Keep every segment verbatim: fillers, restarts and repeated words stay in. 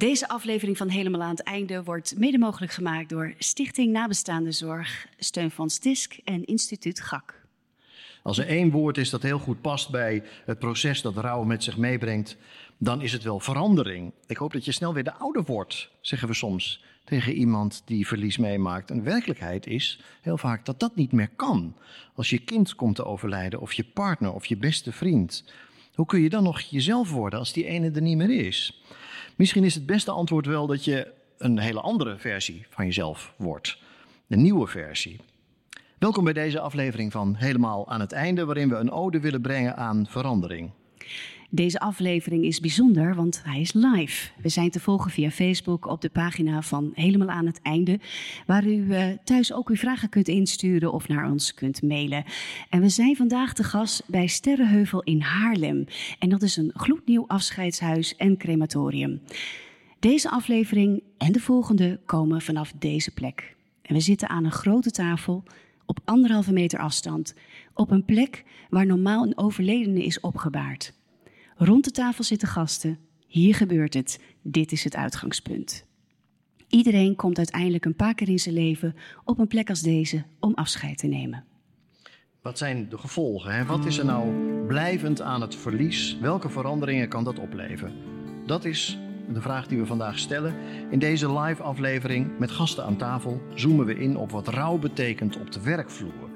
Deze aflevering van Helemaal aan het Einde wordt mede mogelijk gemaakt door Stichting Nabestaande Zorg, Steun van Stisk en Instituut G A K. Als er één woord is dat heel goed past bij het proces dat rouw met zich meebrengt, dan is het wel verandering. Ik hoop dat je snel weer de oude wordt, zeggen we soms tegen iemand die verlies meemaakt. En de werkelijkheid is heel vaak dat dat niet meer kan. Als je kind komt te overlijden, of je partner, of je beste vriend. Hoe kun je dan nog jezelf worden als die ene er niet meer is? Misschien is het beste antwoord wel dat je een hele andere versie van jezelf wordt. Een nieuwe versie. Welkom bij deze aflevering van Helemaal aan het Einde, waarin we een ode willen brengen aan verandering. Deze aflevering is bijzonder, want hij is live. We zijn te volgen via Facebook op de pagina van Helemaal aan het Einde, waar u uh, thuis ook uw vragen kunt insturen of naar ons kunt mailen. En we zijn vandaag te gast bij Sterrenheuvel in Haarlem. En dat is een gloednieuw afscheidshuis en crematorium. Deze aflevering en de volgende komen vanaf deze plek. En we zitten aan een grote tafel op anderhalve meter afstand, op een plek waar normaal een overledene is opgebaard. Rond de tafel zitten gasten. Hier gebeurt het. Dit is het uitgangspunt. Iedereen komt uiteindelijk een paar keer in zijn leven op een plek als deze om afscheid te nemen. Wat zijn de gevolgen? Hè? Wat is er nou blijvend aan het verlies? Welke veranderingen kan dat opleveren? Dat is de vraag die we vandaag stellen. In deze live aflevering met gasten aan tafel zoomen we in op wat rouw betekent op de werkvloer.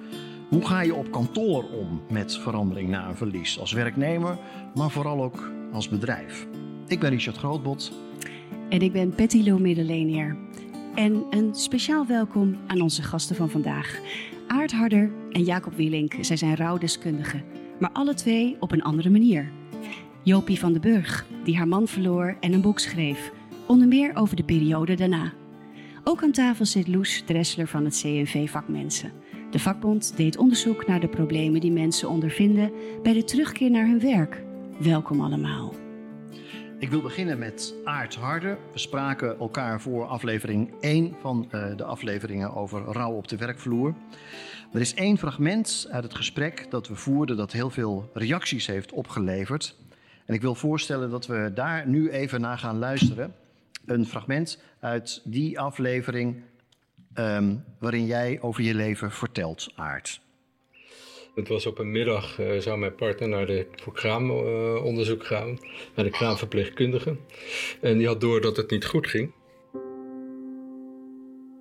Hoe ga je op kantoor om met verandering na een verlies? Als werknemer, maar vooral ook als bedrijf. Ik ben Richard Grootbot. En ik ben Petty Lou Middelenier. En een speciaal welkom aan onze gasten van vandaag. Aart Harder en Jacob Wielink. Zij zijn rouwdeskundigen, maar alle twee op een andere manier. Jopie van den Burg, die haar man verloor en een boek schreef. Onder meer over de periode daarna. Ook aan tafel zit Loes Dreschler van het C N V vakmensen. De vakbond deed onderzoek naar de problemen die mensen ondervinden bij de terugkeer naar hun werk. Welkom allemaal. Ik wil beginnen met Aart Harder. We spraken elkaar voor aflevering één van uh, de afleveringen over rouw op de werkvloer. Er is één fragment uit het gesprek dat we voerden dat heel veel reacties heeft opgeleverd. En ik wil voorstellen dat we daar nu even naar gaan luisteren. Een fragment uit die aflevering Um, waarin jij over je leven vertelt, Aart. Het was op een middag, uh, zou mijn partner naar de, voor kraamonderzoek uh, gaan, naar de kraamverpleegkundige. En die had door dat het niet goed ging.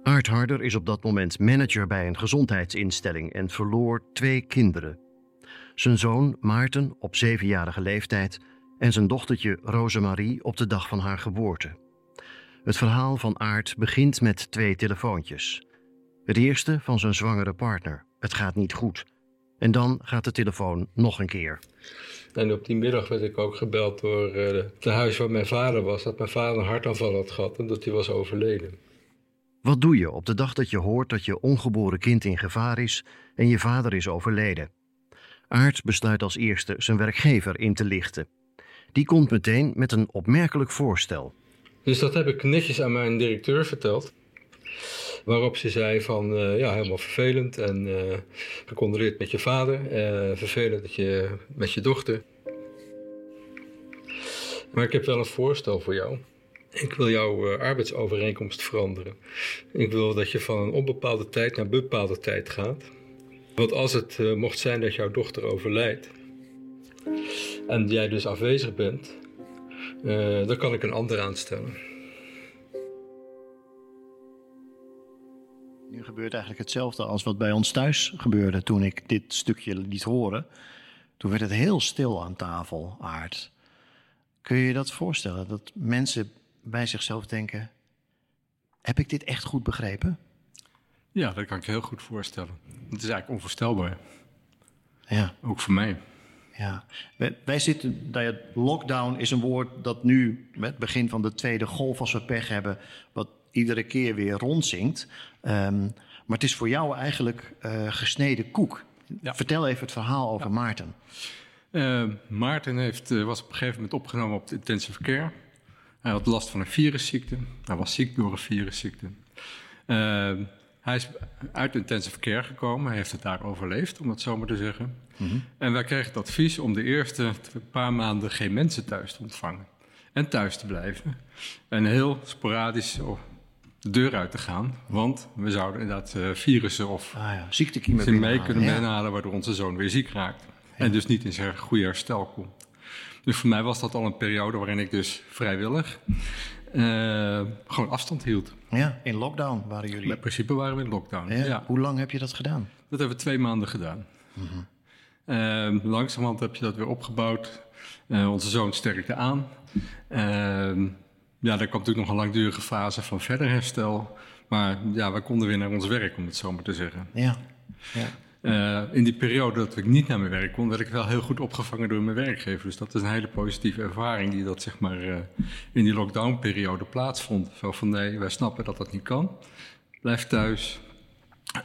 Aart Harder is op dat moment manager bij een gezondheidsinstelling en verloor twee kinderen. Zijn zoon Maarten op zevenjarige leeftijd en zijn dochtertje Rosemarie op de dag van haar geboorte. Het verhaal van Aart begint met twee telefoontjes. Het eerste van zijn zwangere partner. Het gaat niet goed. En dan gaat de telefoon nog een keer. En op die middag werd ik ook gebeld door het uh, huis waar mijn vader was. Dat mijn vader een hartaanval had gehad en dat hij was overleden. Wat doe je op de dag dat je hoort dat je ongeboren kind in gevaar is en je vader is overleden? Aart besluit als eerste zijn werkgever in te lichten. Die komt meteen met een opmerkelijk voorstel. Dus dat heb ik netjes aan mijn directeur verteld. Waarop ze zei van, uh, ja, helemaal vervelend. En uh, gecondoleerd met je vader. Uh, vervelend dat je, met je dochter. Maar ik heb wel een voorstel voor jou. Ik wil jouw uh, arbeidsovereenkomst veranderen. Ik wil dat je van een onbepaalde tijd naar bepaalde tijd gaat. Want als het uh, mocht zijn dat jouw dochter overlijdt. En jij dus afwezig bent. Uh, dan kan ik een ander aanstellen. Nu gebeurt eigenlijk hetzelfde als wat bij ons thuis gebeurde toen ik dit stukje liet horen. Toen werd het heel stil aan tafel, Aart. Kun je je dat voorstellen? Dat mensen bij zichzelf denken, heb ik dit echt goed begrepen? Ja, dat kan ik heel goed voorstellen. Het is eigenlijk onvoorstelbaar. Ja. Ook voor mij. Ja, wij, wij zitten, nou ja, lockdown is een woord dat nu met het begin van de tweede golf, als we pech hebben, wat iedere keer weer rondzinkt. Um, maar het is voor jou eigenlijk uh, gesneden koek. Ja. Vertel even het verhaal over ja. Maarten. Uh, Maarten heeft, was op een gegeven moment opgenomen op de intensive care. Hij had last van een virusziekte. Hij was ziek door een virusziekte. Uh, Hij is uit de intensive care gekomen. Hij heeft het daar overleefd, om het zo maar te zeggen. Mm-hmm. En wij kregen het advies om de eerste paar maanden geen mensen thuis te ontvangen. en thuis te blijven. En heel sporadisch de deur uit te gaan. Want we zouden inderdaad uh, virussen of ah, ja. ziektekiemen mee kunnen ja. benaderen, waardoor onze zoon weer ziek raakt. Ja. En dus niet in zijn goede herstel komt. Dus voor mij was dat al een periode waarin ik dus vrijwillig uh, gewoon afstand hield. Ja, in lockdown waren jullie? In principe waren we in lockdown, ja. ja. Hoe lang heb je dat gedaan? Dat hebben we twee maanden gedaan. Mm-hmm. Uh, langzamerhand heb je dat weer opgebouwd. Uh, onze zoon sterkte aan. Uh, ja, daar kwam natuurlijk nog een langdurige fase van verder herstel. Maar ja, we konden weer naar ons werk, om het zo maar te zeggen. Ja, ja. Uh, in die periode dat ik niet naar mijn werk kon, werd ik wel heel goed opgevangen door mijn werkgever. Dus dat is een hele positieve ervaring die dat zeg maar uh, in die lockdownperiode plaatsvond. Zo van nee, wij snappen dat dat niet kan. Blijf thuis.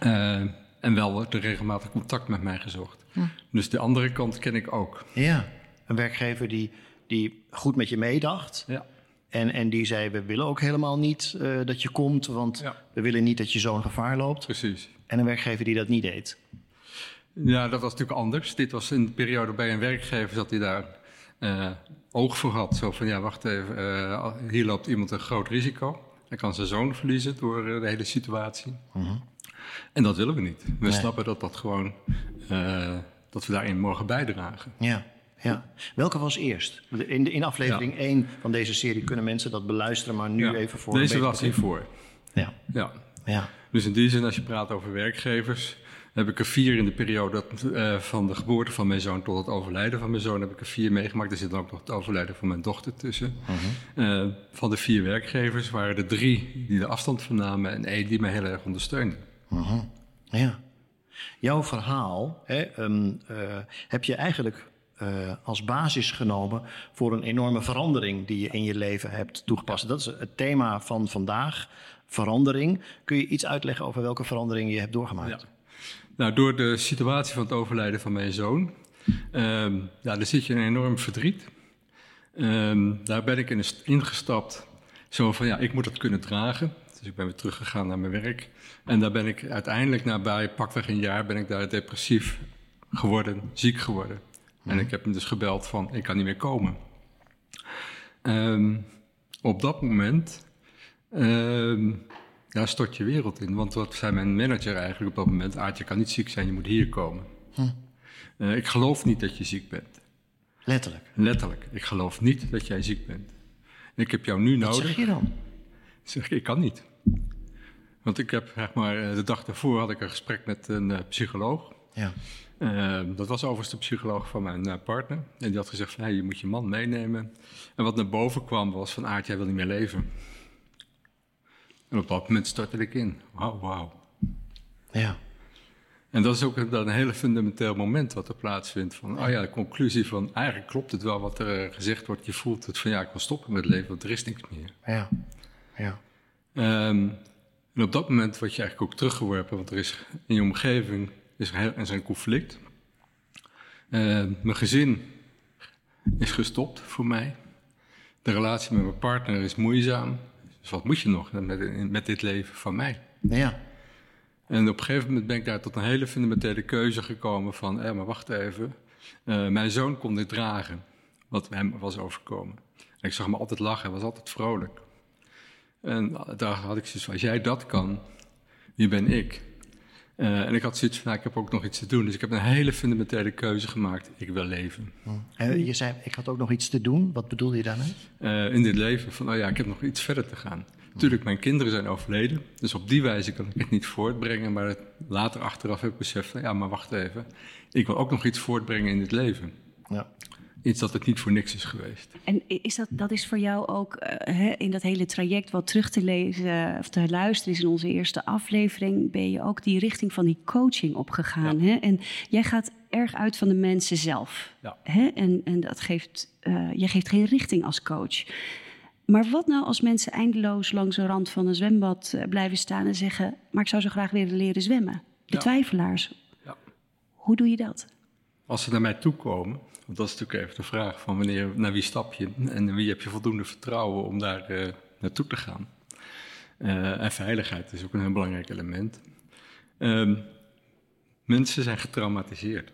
Uh, en wel de regelmatig contact met mij gezocht. Hm. Dus de andere kant ken ik ook. Ja, een werkgever die, die goed met je meedacht. Ja. En, en die zei, we willen ook helemaal niet uh, dat je komt, want ja. we willen niet dat je zo'n gevaar loopt. Precies. En een werkgever die dat niet deed. Ja, dat was natuurlijk anders. Dit was in de periode bij een werkgever dat hij daar uh, oog voor had. Zo van, ja, wacht even, uh, hier loopt iemand een groot risico. Hij kan zijn zoon verliezen door uh, de hele situatie. Mm-hmm. En dat willen we niet. We nee. snappen dat dat gewoon, uh, dat we daarin mogen bijdragen. Ja, ja. Welke was eerst? In, de, in aflevering ja. één van deze serie kunnen mensen dat beluisteren, maar nu ja. even voor. Deze was hiervoor. Ja. Ja. ja. Dus in die zin, als je praat over werkgevers, heb ik er vier in de periode dat, uh, van de geboorte van mijn zoon tot het overlijden van mijn zoon, heb ik er vier meegemaakt. Er zit dan ook nog het overlijden van mijn dochter tussen. Uh-huh. Uh, van de vier werkgevers waren er drie die de afstand van namen en één die mij heel erg ondersteunde. Uh-huh. Ja. Jouw verhaal hè, um, uh, heb je eigenlijk uh, als basis genomen voor een enorme verandering die je in je leven hebt toegepast. Dat is het thema van vandaag, verandering. Kun je iets uitleggen over welke verandering je hebt doorgemaakt? Ja. Nou, door de situatie van het overlijden van mijn zoon, um, ja, daar zit je in een enorm verdriet. Um, daar ben ik in ingestapt, zo van ja, ik moet dat kunnen dragen. Dus ik ben weer teruggegaan naar mijn werk. En daar ben ik uiteindelijk nabij, pakweg een jaar, ben ik daar depressief geworden, ziek geworden. En ik heb hem dus gebeld van, ik kan niet meer komen. Um, op dat moment Um, ja, stort je wereld in. Want wat zei mijn manager eigenlijk op dat moment? Aart, je kan niet ziek zijn, je moet hier komen. Hm. Uh, ik geloof niet dat je ziek bent. Letterlijk? Letterlijk. Ik geloof niet dat jij ziek bent. En ik heb jou nu nodig. Wat zeg je dan? Zeg ik, ik kan niet. Want ik heb, zeg maar, de dag daarvoor had ik een gesprek met een uh, psycholoog. Ja. Uh, dat was overigens de psycholoog van mijn uh, partner. En die had gezegd van, hey, je moet je man meenemen. En wat naar boven kwam was van, Aart, jij wil niet meer leven. En op dat moment startte ik in. Wauw, wauw. Ja. En dat is ook een, een heel fundamenteel moment wat er plaatsvindt. Van, oh ja, de conclusie van, eigenlijk klopt het wel wat er gezegd wordt. Je voelt het van, ja, ik wil stoppen met leven, want er is niks meer. Ja, ja. Um, en op dat moment word je eigenlijk ook teruggeworpen, want er is in je omgeving is er heel, er is een conflict. Uh, mijn gezin is gestopt voor mij. De relatie met mijn partner is moeizaam. Dus wat moet je nog met, met dit leven van mij? Ja. En op een gegeven moment ben ik daar tot een hele fundamentele keuze gekomen van, hé, maar wacht even, uh, mijn zoon kon dit dragen, wat hem was overkomen. En ik zag hem altijd lachen, hij was altijd vrolijk. En daar had ik zoiets van, als jij dat kan, wie ben ik? Uh, en ik had zoiets van, nou, ik heb ook nog iets te doen. Dus ik heb een hele fundamentele keuze gemaakt. Ik wil leven. En je zei, ik had ook nog iets te doen. Wat bedoelde je daarmee? Uh, in dit leven, van, oh ja, ik heb nog iets verder te gaan. Natuurlijk, mijn kinderen zijn overleden. Dus op die wijze kan ik het niet voortbrengen. Maar later achteraf heb ik beseft, ja, maar wacht even. Ik wil ook nog iets voortbrengen in dit leven. Ja. Iets dat het niet voor niks is geweest. En is dat, dat is voor jou ook uh, hè, in dat hele traject wat terug te lezen of te luisteren is in onze eerste aflevering, ben je ook die richting van die coaching opgegaan. Ja. Hè? En jij gaat erg uit van de mensen zelf. Ja. Hè? En, en dat geeft, uh, jij geeft geen richting als coach. Maar wat nou als mensen eindeloos langs de rand van een zwembad blijven staan en zeggen, maar ik zou zo graag weer leren zwemmen. De ja. twijfelaars. Ja. Hoe doe je dat? Als ze naar mij toekomen, want dat is natuurlijk even de vraag van wanneer, naar wie stap je en wie heb je voldoende vertrouwen om daar uh, naartoe te gaan. Uh, en veiligheid is ook een heel belangrijk element. Um, mensen zijn getraumatiseerd.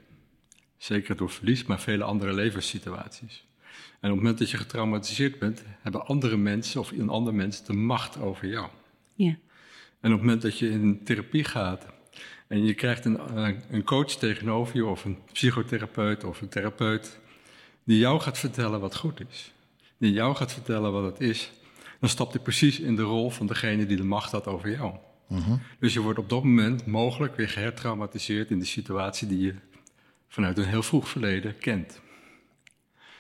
Zeker door verlies, maar vele andere levenssituaties. En op het moment dat je getraumatiseerd bent, hebben andere mensen of een ander mens de macht over jou. Ja. En op het moment dat je in therapie gaat en je krijgt een, een coach tegenover je of een psychotherapeut of een therapeut die jou gaat vertellen wat goed is, die jou gaat vertellen wat het is, dan stapt hij precies in de rol van degene die de macht had over jou. Uh-huh. Dus je wordt op dat moment mogelijk weer gehertraumatiseerd in de situatie die je vanuit een heel vroeg verleden kent.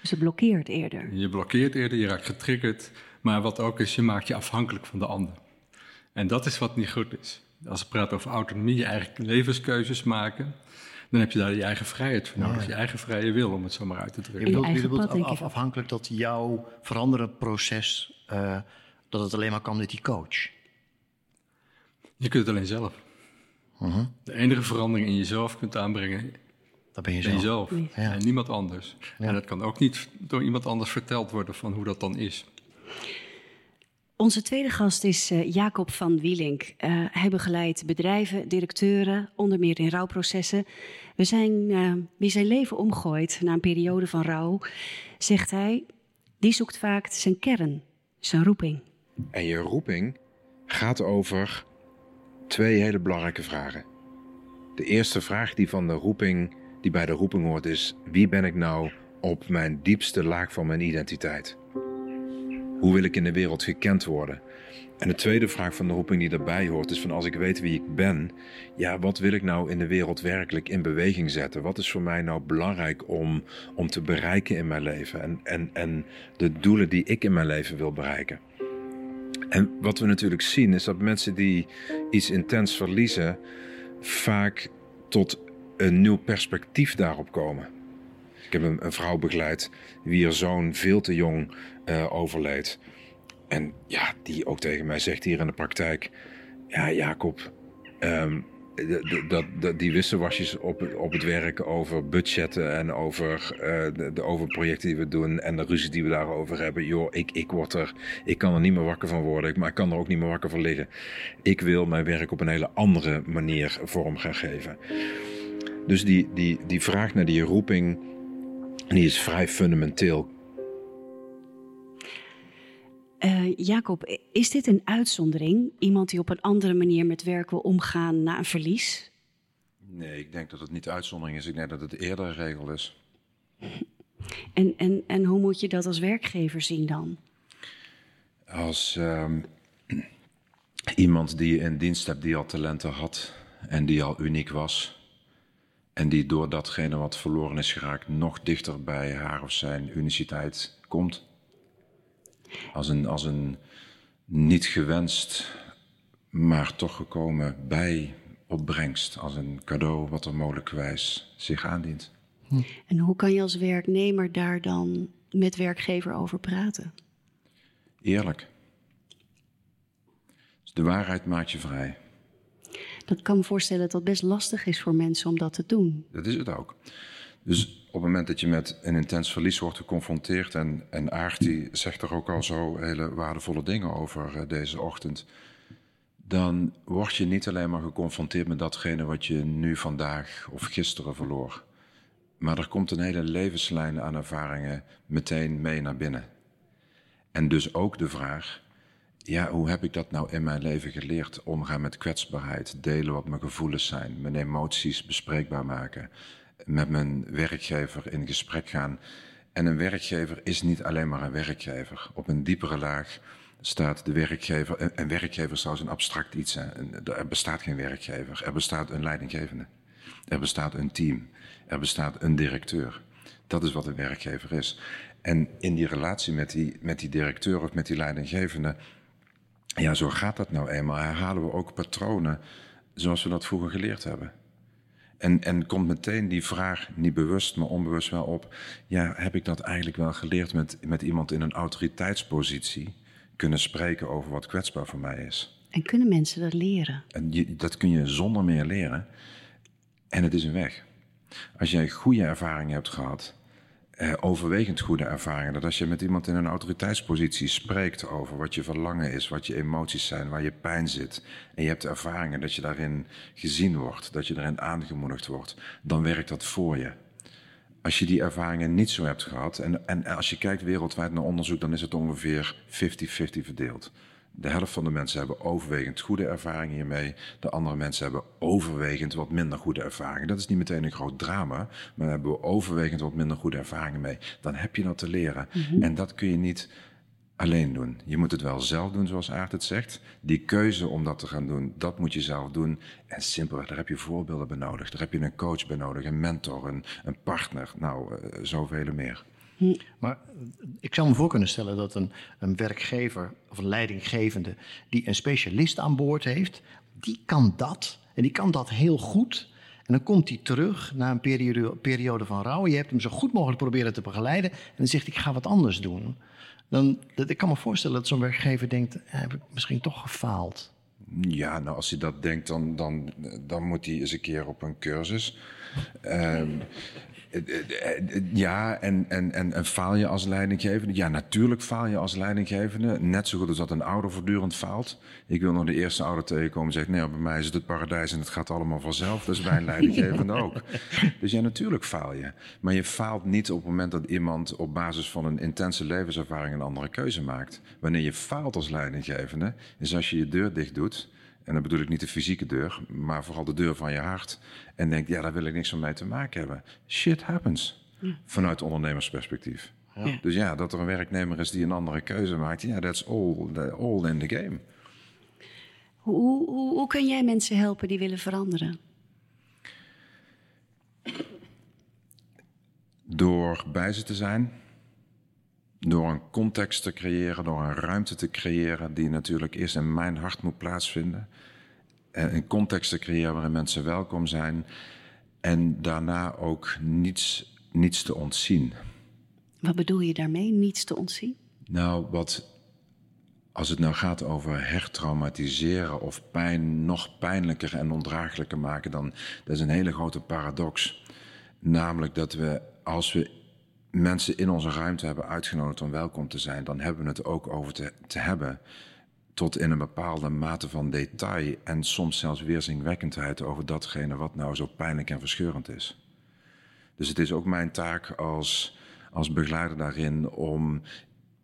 Dus je blokkeert eerder. Je blokkeert eerder, je raakt getriggerd. Maar wat ook is, je maakt je afhankelijk van de ander. En dat is wat niet goed is. Als we praten over autonomie, je eigen levenskeuzes maken, dan heb je daar je eigen vrijheid voor nodig. Ja. Je eigen vrije wil, om het zo maar uit te drukken. Je, je bedoelt af, af, afhankelijk dat jouw veranderend proces, uh, dat het alleen maar kan met die coach. Je kunt het alleen zelf. Uh-huh. De enige verandering in jezelf kunt aanbrengen, dat ben je zelf. Jezelf. Ja. En niemand anders. Ja. En dat kan ook niet door iemand anders verteld worden van hoe dat dan is. Onze tweede gast is uh, Jacob van Wielink. Uh, hij begeleidt bedrijven, directeuren, onder meer in rouwprocessen. We zijn, uh, wie zijn leven omgooit na een periode van rouw, zegt hij, die zoekt vaak zijn kern, zijn roeping. En je roeping gaat over twee hele belangrijke vragen. De eerste vraag die van de roeping, die bij de roeping hoort, is: wie ben ik nou op mijn diepste laag van mijn identiteit? Hoe wil ik in de wereld gekend worden? En de tweede vraag van de roeping die daarbij hoort is van: als ik weet wie ik ben, ja, wat wil ik nou in de wereld werkelijk in beweging zetten? Wat is voor mij nou belangrijk om, om te bereiken in mijn leven? En, en, en de doelen die ik in mijn leven wil bereiken. En wat we natuurlijk zien is dat mensen die iets intens verliezen vaak tot een nieuw perspectief daarop komen. Ik heb een, een vrouw begeleid wie haar zoon veel te jong uh, overleed. En ja, die ook tegen mij zegt hier in de praktijk: ja, Jacob, um, d- d- d- die wisselwasjes op, op het werk over budgetten en over uh, de, de overprojecten die we doen en de ruzie die we daarover hebben. Joh, ik, ik word er, ik kan er niet meer wakker van worden, maar ik kan er ook niet meer wakker van liggen. Ik wil mijn werk op een hele andere manier vorm gaan geven. Dus die, die, die vraag naar die roeping, die is vrij fundamenteel. Uh, Jacob, is dit een uitzondering? Iemand die op een andere manier met werk wil omgaan na een verlies? Nee, ik denk dat het niet uitzondering is. Ik denk dat het eerder een regel is. En, en, en hoe moet je dat als werkgever zien dan? Als um, iemand die je in dienst hebt die al talenten had en die al uniek was, en die door datgene wat verloren is geraakt nog dichter bij haar of zijn uniciteit komt. Als een, als een niet gewenst, maar toch gekomen bijopbrengst. Als een cadeau wat er mogelijkwijs zich aandient. Hm. En hoe kan je als werknemer daar dan met werkgever over praten? Eerlijk. Dus de waarheid maakt je vrij. Dat kan me voorstellen dat dat best lastig is voor mensen om dat te doen. Dat is het ook. Dus op het moment dat je met een intens verlies wordt geconfronteerd, en, en Aart die zegt er ook al zo hele waardevolle dingen over deze ochtend, dan word je niet alleen maar geconfronteerd met datgene wat je nu vandaag of gisteren verloor. Maar er komt een hele levenslijn aan ervaringen meteen mee naar binnen. En dus ook de vraag: ja, hoe heb ik dat nou in mijn leven geleerd? Omgaan met kwetsbaarheid, delen wat mijn gevoelens zijn, mijn emoties bespreekbaar maken, met mijn werkgever in gesprek gaan. En een werkgever is niet alleen maar een werkgever. Op een diepere laag staat de werkgever, en, en werkgever is trouwens een abstract iets. Hè. Er bestaat geen werkgever, er bestaat een leidinggevende. Er bestaat een team, er bestaat een directeur. Dat is wat een werkgever is. En in die relatie met die, met die directeur of met die leidinggevende, ja, zo gaat dat nou eenmaal. Herhalen we ook patronen zoals we dat vroeger geleerd hebben. En, en komt meteen die vraag, niet bewust, maar onbewust wel op: ja, heb ik dat eigenlijk wel geleerd met, met iemand in een autoriteitspositie kunnen spreken over wat kwetsbaar voor mij is? En kunnen mensen dat leren? En je, dat kun je zonder meer leren. En het is een weg. Als jij goede ervaringen hebt gehad, Eh, overwegend goede ervaringen, dat als je met iemand in een autoriteitspositie spreekt over wat je verlangen is, wat je emoties zijn, waar je pijn zit, en je hebt ervaringen dat je daarin gezien wordt, dat je daarin aangemoedigd wordt, dan werkt dat voor je. als je die ervaringen niet zo hebt gehad... en, en als je kijkt wereldwijd naar onderzoek... dan is het ongeveer vijftig vijftig verdeeld. De helft van de mensen hebben overwegend goede ervaringen hiermee. De andere mensen hebben overwegend wat minder goede ervaringen. Dat is niet meteen een groot drama, maar daar hebben we overwegend wat minder goede ervaringen mee. Dan heb je dat te leren. Mm-hmm. En dat kun je niet alleen doen. Je moet het wel zelf doen, zoals Aart het zegt. Die keuze om dat te gaan doen, dat moet je zelf doen. En simpelweg, daar heb je voorbeelden bij nodig. Daar heb je een coach bij nodig, een mentor, een, een partner. Nou, uh, zoveel meer. Maar ik zou me voor kunnen stellen dat een, een werkgever of een leidinggevende die een specialist aan boord heeft, die kan dat en die kan dat heel goed. En dan komt hij terug na een periode, periode van rouw. Je hebt hem zo goed mogelijk proberen te begeleiden en dan zegt hij, ik ga wat anders doen. Dan, dat, ik kan me voorstellen dat zo'n werkgever denkt, heb ik misschien toch gefaald. Ja, nou als hij dat denkt, dan, dan, dan moet hij eens een keer op een cursus. Um, Ja, en, en, en, en faal je als leidinggevende? Ja, natuurlijk faal je als leidinggevende. Net zo goed als dat een ouder voortdurend faalt. Ik wil nog de eerste ouder tegenkomen en zegt... nee, bij mij is het het paradijs en het gaat allemaal vanzelf. Dus wij leidinggevende ook. Dus ja, natuurlijk faal je. Maar je faalt niet op het moment dat iemand... op basis van een intense levenservaring een andere keuze maakt. Wanneer je faalt als leidinggevende... is als je je deur dicht doet... en dan bedoel ik niet de fysieke deur, maar vooral de deur van je hart. En denk, ja, daar wil ik niks van mee te maken hebben. Shit happens, ja. Vanuit ondernemersperspectief. Ja. Ja. Dus ja, dat er een werknemer is die een andere keuze maakt... ja, that's all, all in the game. Hoe, hoe, hoe kun jij mensen helpen die willen veranderen? Door bij ze te zijn... Door een context te creëren, door een ruimte te creëren... die natuurlijk eerst in mijn hart moet plaatsvinden. En een context te creëren waarin mensen welkom zijn. En daarna ook niets, niets te ontzien. Wat bedoel je daarmee, niets te ontzien? Nou, wat, als het nou gaat over hertraumatiseren... of pijn nog pijnlijker en ondraaglijker maken... dan dat is een hele grote paradox. Namelijk dat we, als we... mensen in onze ruimte hebben uitgenodigd om welkom te zijn... dan hebben we het ook over te, te hebben... tot in een bepaalde mate van detail... en soms zelfs weerzinwekkendheid over datgene... wat nou zo pijnlijk en verscheurend is. Dus het is ook mijn taak als, als begeleider daarin... om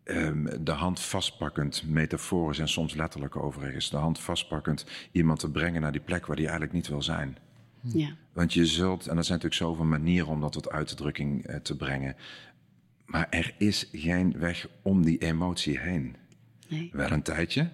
um, de hand vastpakkend, metaforisch en soms letterlijk overigens... de hand vastpakkend iemand te brengen naar die plek... waar die eigenlijk niet wil zijn... Ja. Want je zult, en er zijn natuurlijk zoveel manieren om dat tot uitdrukking eh, te brengen... maar er is geen weg om die emotie heen. Nee. Wel een tijdje.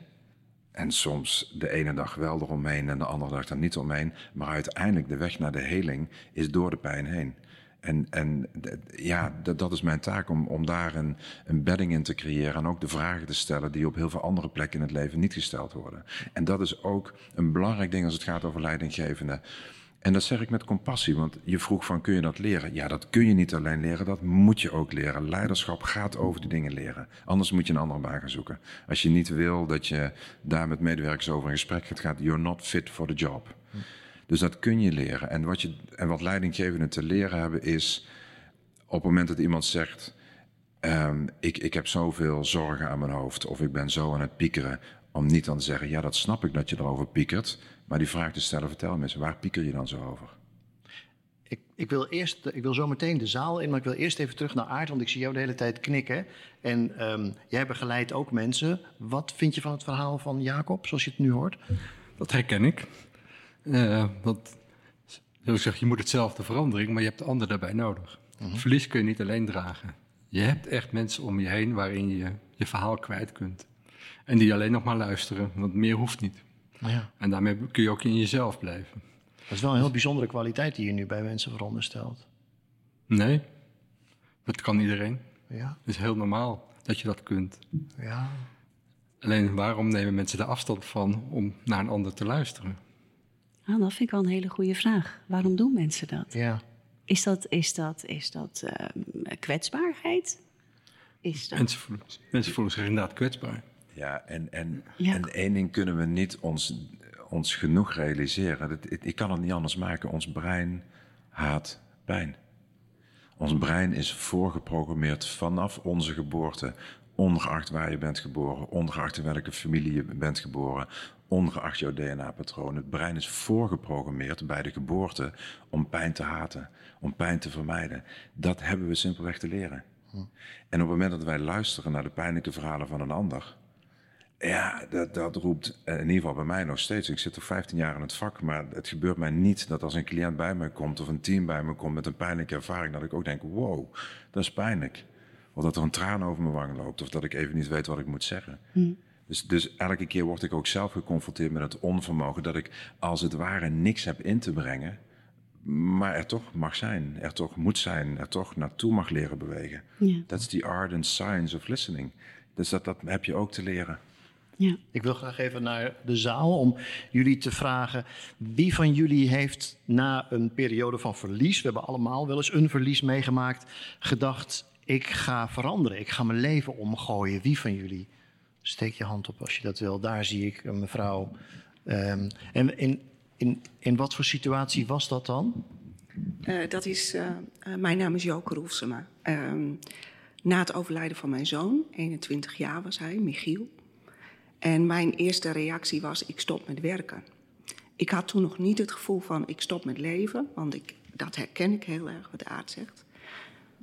En soms de ene dag wel eromheen en de andere dag er niet omheen. Maar uiteindelijk de weg naar de heling is door de pijn heen. En, en d- ja, d- dat is mijn taak om, om daar een, een bedding in te creëren... en ook de vragen te stellen die op heel veel andere plekken in het leven niet gesteld worden. En dat is ook een belangrijk ding als het gaat over leidinggevenden... En dat zeg ik met compassie, want je vroeg van kun je dat leren? Ja, dat kun je niet alleen leren, dat moet je ook leren. Leiderschap gaat over die dingen leren. Anders moet je een andere baan gaan zoeken. Als je niet wil dat je daar met medewerkers over in gesprek gaat, gaat you're not fit for the job. Hm. Dus dat kun je leren. En wat, je, en wat leidinggevenden te leren hebben is, op het moment dat iemand zegt... Um, ik, ik heb zoveel zorgen aan mijn hoofd of ik ben zo aan het piekeren... om niet dan te zeggen, ja, dat snap ik dat je erover piekert... Maar die vraag te stellen, vertel me eens, waar pieker je dan zo over? Ik, ik, wil eerst, ik wil zo meteen de zaal in, maar ik wil eerst even terug naar Aart... want ik zie jou de hele tijd knikken. En um, jij begeleidt ook mensen. Wat vind je van het verhaal van Jacob, zoals je het nu hoort? Dat herken ik. Uh, want, zoals ik zeg, je moet hetzelfde verandering, maar je hebt de ander daarbij nodig. Uh-huh. Verlies kun je niet alleen dragen. Je hebt echt mensen om je heen waarin je je verhaal kwijt kunt. En die alleen nog maar luisteren, want meer hoeft niet. Ja. En daarmee kun je ook in jezelf blijven. Dat is wel een heel bijzondere kwaliteit die je nu bij mensen veronderstelt. Nee, dat kan iedereen. Ja. Het is heel normaal dat je dat kunt. Ja. Alleen waarom nemen mensen de afstand van om naar een ander te luisteren? Ah, dat vind ik wel een hele goede vraag. Waarom doen mensen dat? Ja. Is dat, is dat, is dat uh, kwetsbaarheid? Is dat... Mensen voelen, mensen voelen zich inderdaad kwetsbaar. Ja, en, en, ja. en één ding kunnen we niet ons, ons genoeg realiseren. Dat, ik, ik kan het niet anders maken. Ons brein haat pijn. Ons brein is voorgeprogrammeerd vanaf onze geboorte ongeacht waar je bent geboren, ongeacht in welke familie je bent geboren, ongeacht jouw D N A-patroon. Het brein is voorgeprogrammeerd bij de geboorte om pijn te haten, om pijn te vermijden. Dat hebben we simpelweg te leren. Hm. En op het moment dat wij luisteren naar de pijnlijke verhalen van een ander, ja, dat, dat roept in ieder geval bij mij nog steeds. Ik zit al vijftien jaar in het vak, maar het gebeurt mij niet dat als een cliënt bij mij komt of een team bij me komt met een pijnlijke ervaring, dat ik ook denk, wow, dat is pijnlijk. Of dat er een traan over mijn wang loopt, of dat ik even niet weet wat ik moet zeggen. Hm. Dus, dus elke keer word ik ook zelf geconfronteerd met het onvermogen dat ik als het ware niks heb in te brengen, maar er toch mag zijn, er toch moet zijn, er toch naartoe mag leren bewegen. Dat is the art and science of listening. Dus dat, dat heb je ook te leren. Ja. Ik wil graag even naar de zaal om jullie te vragen, wie van jullie heeft na een periode van verlies, we hebben allemaal wel eens een verlies meegemaakt, gedacht, ik ga veranderen, ik ga mijn leven omgooien. Wie van jullie? Steek je hand op als je dat wil. Daar zie ik een mevrouw. Um, en in, in, in wat voor situatie was dat dan? Uh, dat is, uh, uh, mijn naam is Joke Roefsema. Uh, na het overlijden van mijn zoon, eenentwintig jaar was hij, Michiel. En mijn eerste reactie was, ik stop met werken. Ik had toen nog niet het gevoel van, ik stop met leven. Want ik, dat herken ik heel erg, wat Aart zegt.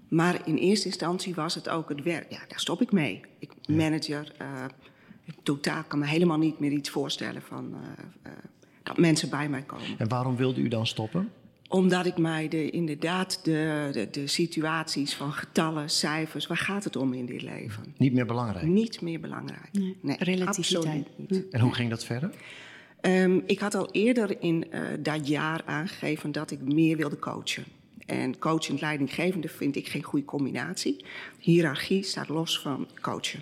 Maar in eerste instantie was het ook het werk. Ja, daar stop ik mee. Ik manager, uh, totaal kan me helemaal niet meer iets voorstellen van uh, uh, dat mensen bij mij komen. En waarom wilde u dan stoppen? Omdat ik mij de, inderdaad de, de, de situaties van getallen, cijfers, waar gaat het om in dit leven? Niet meer belangrijk? Niet meer belangrijk. Nee, nee, relativiteit. Absoluut niet. En hoe ging dat verder? Um, ik had al eerder in uh, dat jaar aangegeven dat ik meer wilde coachen. En coach en leidinggevende vind ik geen goede combinatie. Hiërarchie staat los van coachen.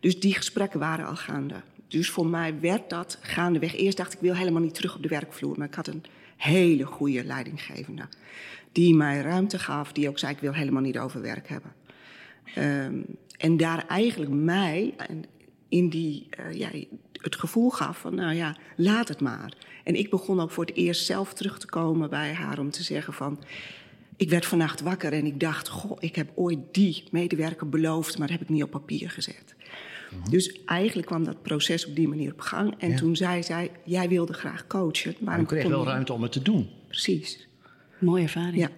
Dus die gesprekken waren al gaande. Dus voor mij werd dat gaandeweg. Eerst dacht ik, wil helemaal niet terug op de werkvloer. Maar ik had een hele goede leidinggevende. Die mij ruimte gaf. Die ook zei, ik wil helemaal niet over werk hebben. Um, en daar eigenlijk mij in die, uh, ja, het gevoel gaf van, nou ja, laat het maar. En ik begon ook voor het eerst zelf terug te komen bij haar om te zeggen van, ik werd vannacht wakker en ik dacht, goh, ik heb ooit die medewerker beloofd, maar dat heb ik niet op papier gezet. Mm-hmm. Dus eigenlijk kwam dat proces op die manier op gang. En ja. toen zei zij, jij wilde graag coachen. Maar ik kreeg wel ruimte om het te doen. Precies. Mooie ervaring. Ja,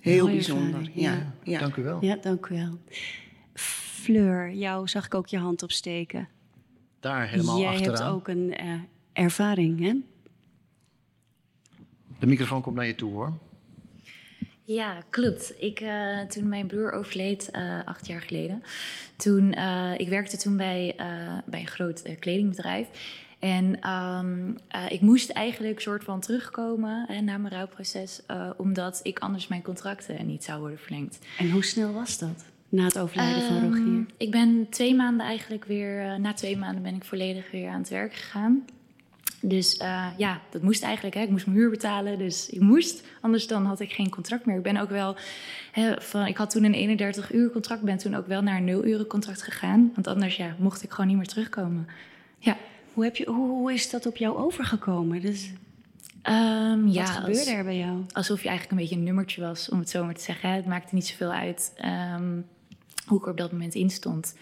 heel Mooie bijzonder. Ervaring, ja. Ja. Ja. Dank u wel. Ja, dank u wel. Fleur, jou zag ik ook je hand opsteken. Daar helemaal jij achteraan. Jij hebt ook een uh, ervaring, hè? De microfoon komt naar je toe, hoor. Ja, klopt. Ik, uh, toen mijn broer overleed, uh, acht jaar geleden... Toen, uh, ik werkte toen bij, uh, bij een groot uh, kledingbedrijf. En um, uh, ik moest eigenlijk soort van terugkomen hè, na mijn rouwproces... Uh, omdat ik anders mijn contracten niet zou worden verlengd. En hoe snel was dat na het overlijden um, van Rogier? Ik ben twee maanden eigenlijk weer... Uh, na twee maanden ben ik volledig weer aan het werk gegaan. Dus uh, ja, dat moest eigenlijk. Hè. Ik moest mijn huur betalen, dus ik moest. Anders dan had ik geen contract meer. Ik ben ook wel, hè, van, ik had toen een eenendertig uur contract. Ben toen ook wel naar een nul uren contract gegaan. Want anders ja, mocht ik gewoon niet meer terugkomen. Ja. Hoe, heb je, hoe, hoe is dat op jou overgekomen? Dus, um, wat ja, gebeurde als, er bij jou? Alsof je eigenlijk een beetje een nummertje was, om het zo maar te zeggen. Hè. Het maakte niet zoveel uit um, hoe ik er op dat moment in stond.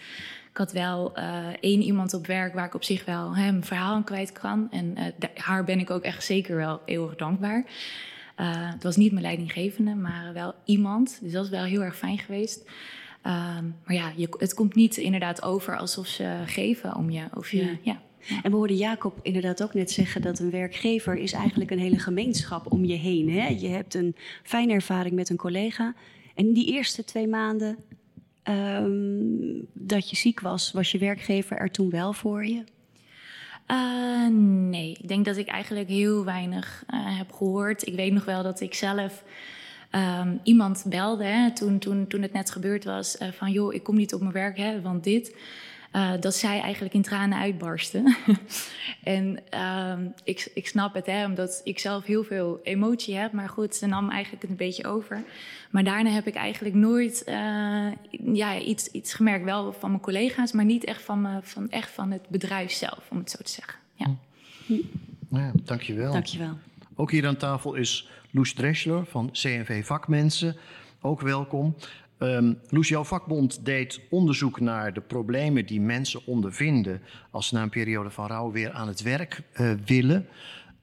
Ik had wel uh, één iemand op werk waar ik op zich wel hè, mijn verhaal aan kwijt kan. En uh, d- haar ben ik ook echt zeker wel eeuwig dankbaar. Uh, het was niet mijn leidinggevende, maar wel iemand. Dus dat is wel heel erg fijn geweest. Um, maar ja, je, het komt niet inderdaad over alsof ze geven om je. Of je ja. Ja, ja. En we hoorden Jacob inderdaad ook net zeggen dat een werkgever is eigenlijk een hele gemeenschap om je heen. Hè? Je hebt een fijne ervaring met een collega. En die eerste twee maanden... Um, dat je ziek was, was je werkgever er toen wel voor je? Uh, nee, ik denk dat ik eigenlijk heel weinig uh, heb gehoord. Ik weet nog wel dat ik zelf um, iemand belde hè, toen, toen, toen het net gebeurd was... Uh, van joh, ik kom niet op mijn werk, hè, want dit... Uh, dat zij eigenlijk in tranen uitbarsten. en uh, ik, ik snap het, hè, omdat ik zelf heel veel emotie heb. Maar goed, ze nam eigenlijk het een beetje over. Maar daarna heb ik eigenlijk nooit uh, ja, iets, iets gemerkt. Wel van mijn collega's, maar niet echt van, me, van, echt van het bedrijf zelf, om het zo te zeggen. Ja. Ja, dankjewel. Dankjewel. Ook hier aan tafel is Loes Dreschler van C N V Vakmensen. Ook welkom. Um, Loes, jouw vakbond deed onderzoek naar de problemen die mensen ondervinden als ze na een periode van rouw weer aan het werk uh, willen.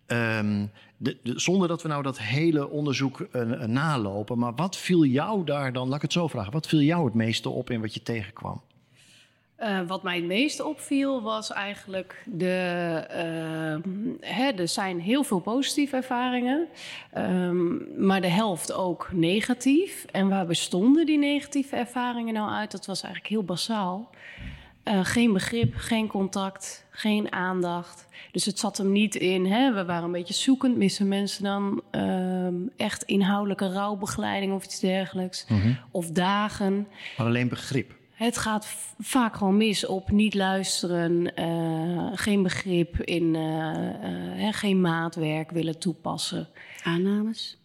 Um, de, de, zonder dat we nou dat hele onderzoek uh, nalopen, maar wat viel jou daar dan, laat ik het zo vragen, wat viel jou het meeste op in wat je tegenkwam? Uh, wat mij het meeste opviel was eigenlijk de... Uh, hè, er zijn heel veel positieve ervaringen, um, maar de helft ook negatief. En waar bestonden die negatieve ervaringen nou uit? Dat was eigenlijk heel basaal. Uh, geen begrip, geen contact, geen aandacht. Dus het zat hem niet in. Hè? We waren een beetje zoekend. Missen mensen dan uh, echt inhoudelijke rouwbegeleiding of iets dergelijks? Mm-hmm. Of dagen. Maar alleen begrip. Het gaat v- vaak gewoon mis op niet luisteren, uh, geen begrip in, uh, uh, geen maatwerk willen toepassen. Aannames?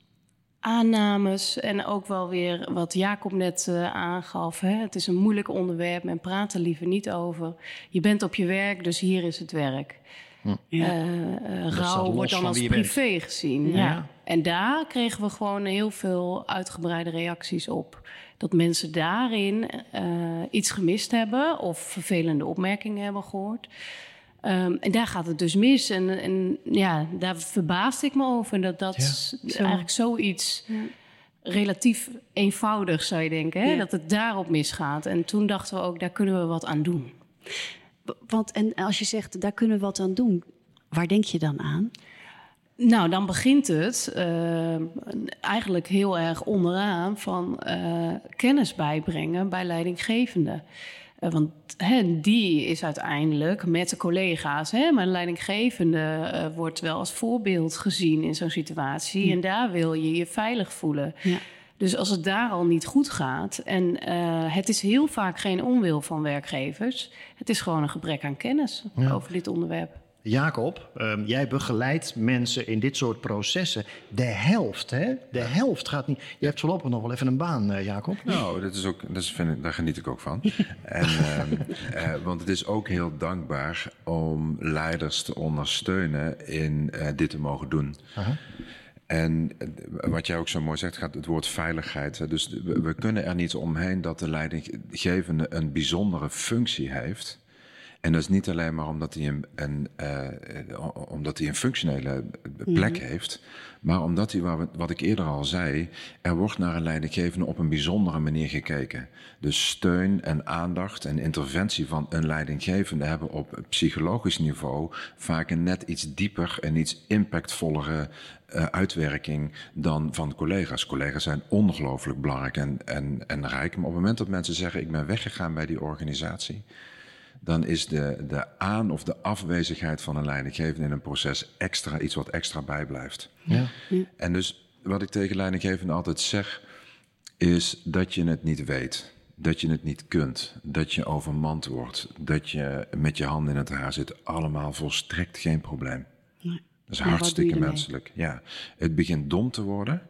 Aannames en ook wel weer wat Jacob net uh, aangaf. Hè? Het is een moeilijk onderwerp, men praat er liever niet over. Je bent op je werk, dus hier is het werk. Hm. Ja. Uh, uh, rouw wordt dan als privé bent. gezien. Ja. Ja. En daar kregen we gewoon heel veel uitgebreide reacties op. Dat mensen daarin uh, iets gemist hebben of vervelende opmerkingen hebben gehoord. Um, en daar gaat het dus mis. En, en ja, daar verbaasde ik me over. Dat dat ja, zo. eigenlijk zoiets ja. relatief eenvoudig zou je denken. Hè? Ja. Dat het daarop misgaat. En toen dachten we ook, daar kunnen we wat aan doen. Want en als je zegt, daar kunnen we wat aan doen. Waar denk je dan aan? Nou, dan begint het uh, eigenlijk heel erg onderaan van uh, kennis bijbrengen bij leidinggevenden. Uh, want hè, die is uiteindelijk met de collega's, hè, maar de leidinggevende uh, wordt wel als voorbeeld gezien in zo'n situatie. Ja. En daar wil je je veilig voelen. Ja. Dus als het daar al niet goed gaat, en uh, het is heel vaak geen onwil van werkgevers, het is gewoon een gebrek aan kennis ja. over dit onderwerp. Jacob, um, jij begeleidt mensen in dit soort processen. De helft, hè? De helft gaat niet... Je hebt voorlopig nog wel even een baan, uh, Jacob. Nou, dat is ook, dat is, vind ik, daar geniet ik ook van. En, um, uh, want het is ook heel dankbaar om leiders te ondersteunen in uh, dit te mogen doen. Uh-huh. En wat jij ook zo mooi zegt, gaat het woord veiligheid. Dus we, we kunnen er niet omheen dat de leidinggevende een bijzondere functie heeft. En dat is niet alleen maar omdat hij een, een, uh, omdat hij een functionele plek mm-hmm. heeft, maar omdat hij, wat ik eerder al zei, er wordt naar een leidinggevende op een bijzondere manier gekeken. Dus steun en aandacht en interventie van een leidinggevende hebben op psychologisch niveau vaak een net iets dieper en iets impactvollere Uh, uitwerking dan van collega's. Collega's zijn ongelooflijk belangrijk en, en, en rijk. Maar op het moment dat mensen zeggen, ik ben weggegaan bij die organisatie, dan is de, de aan- of de afwezigheid van een leidinggevende in een proces extra iets wat extra bijblijft. Ja. Ja. En dus wat ik tegen leidinggevenden altijd zeg, is dat je het niet weet. Dat je het niet kunt. Dat je overmand wordt. Dat je met je handen in het haar zit. Allemaal volstrekt geen probleem. Nee. Dat is en hartstikke menselijk. Ja. Het begint dom te worden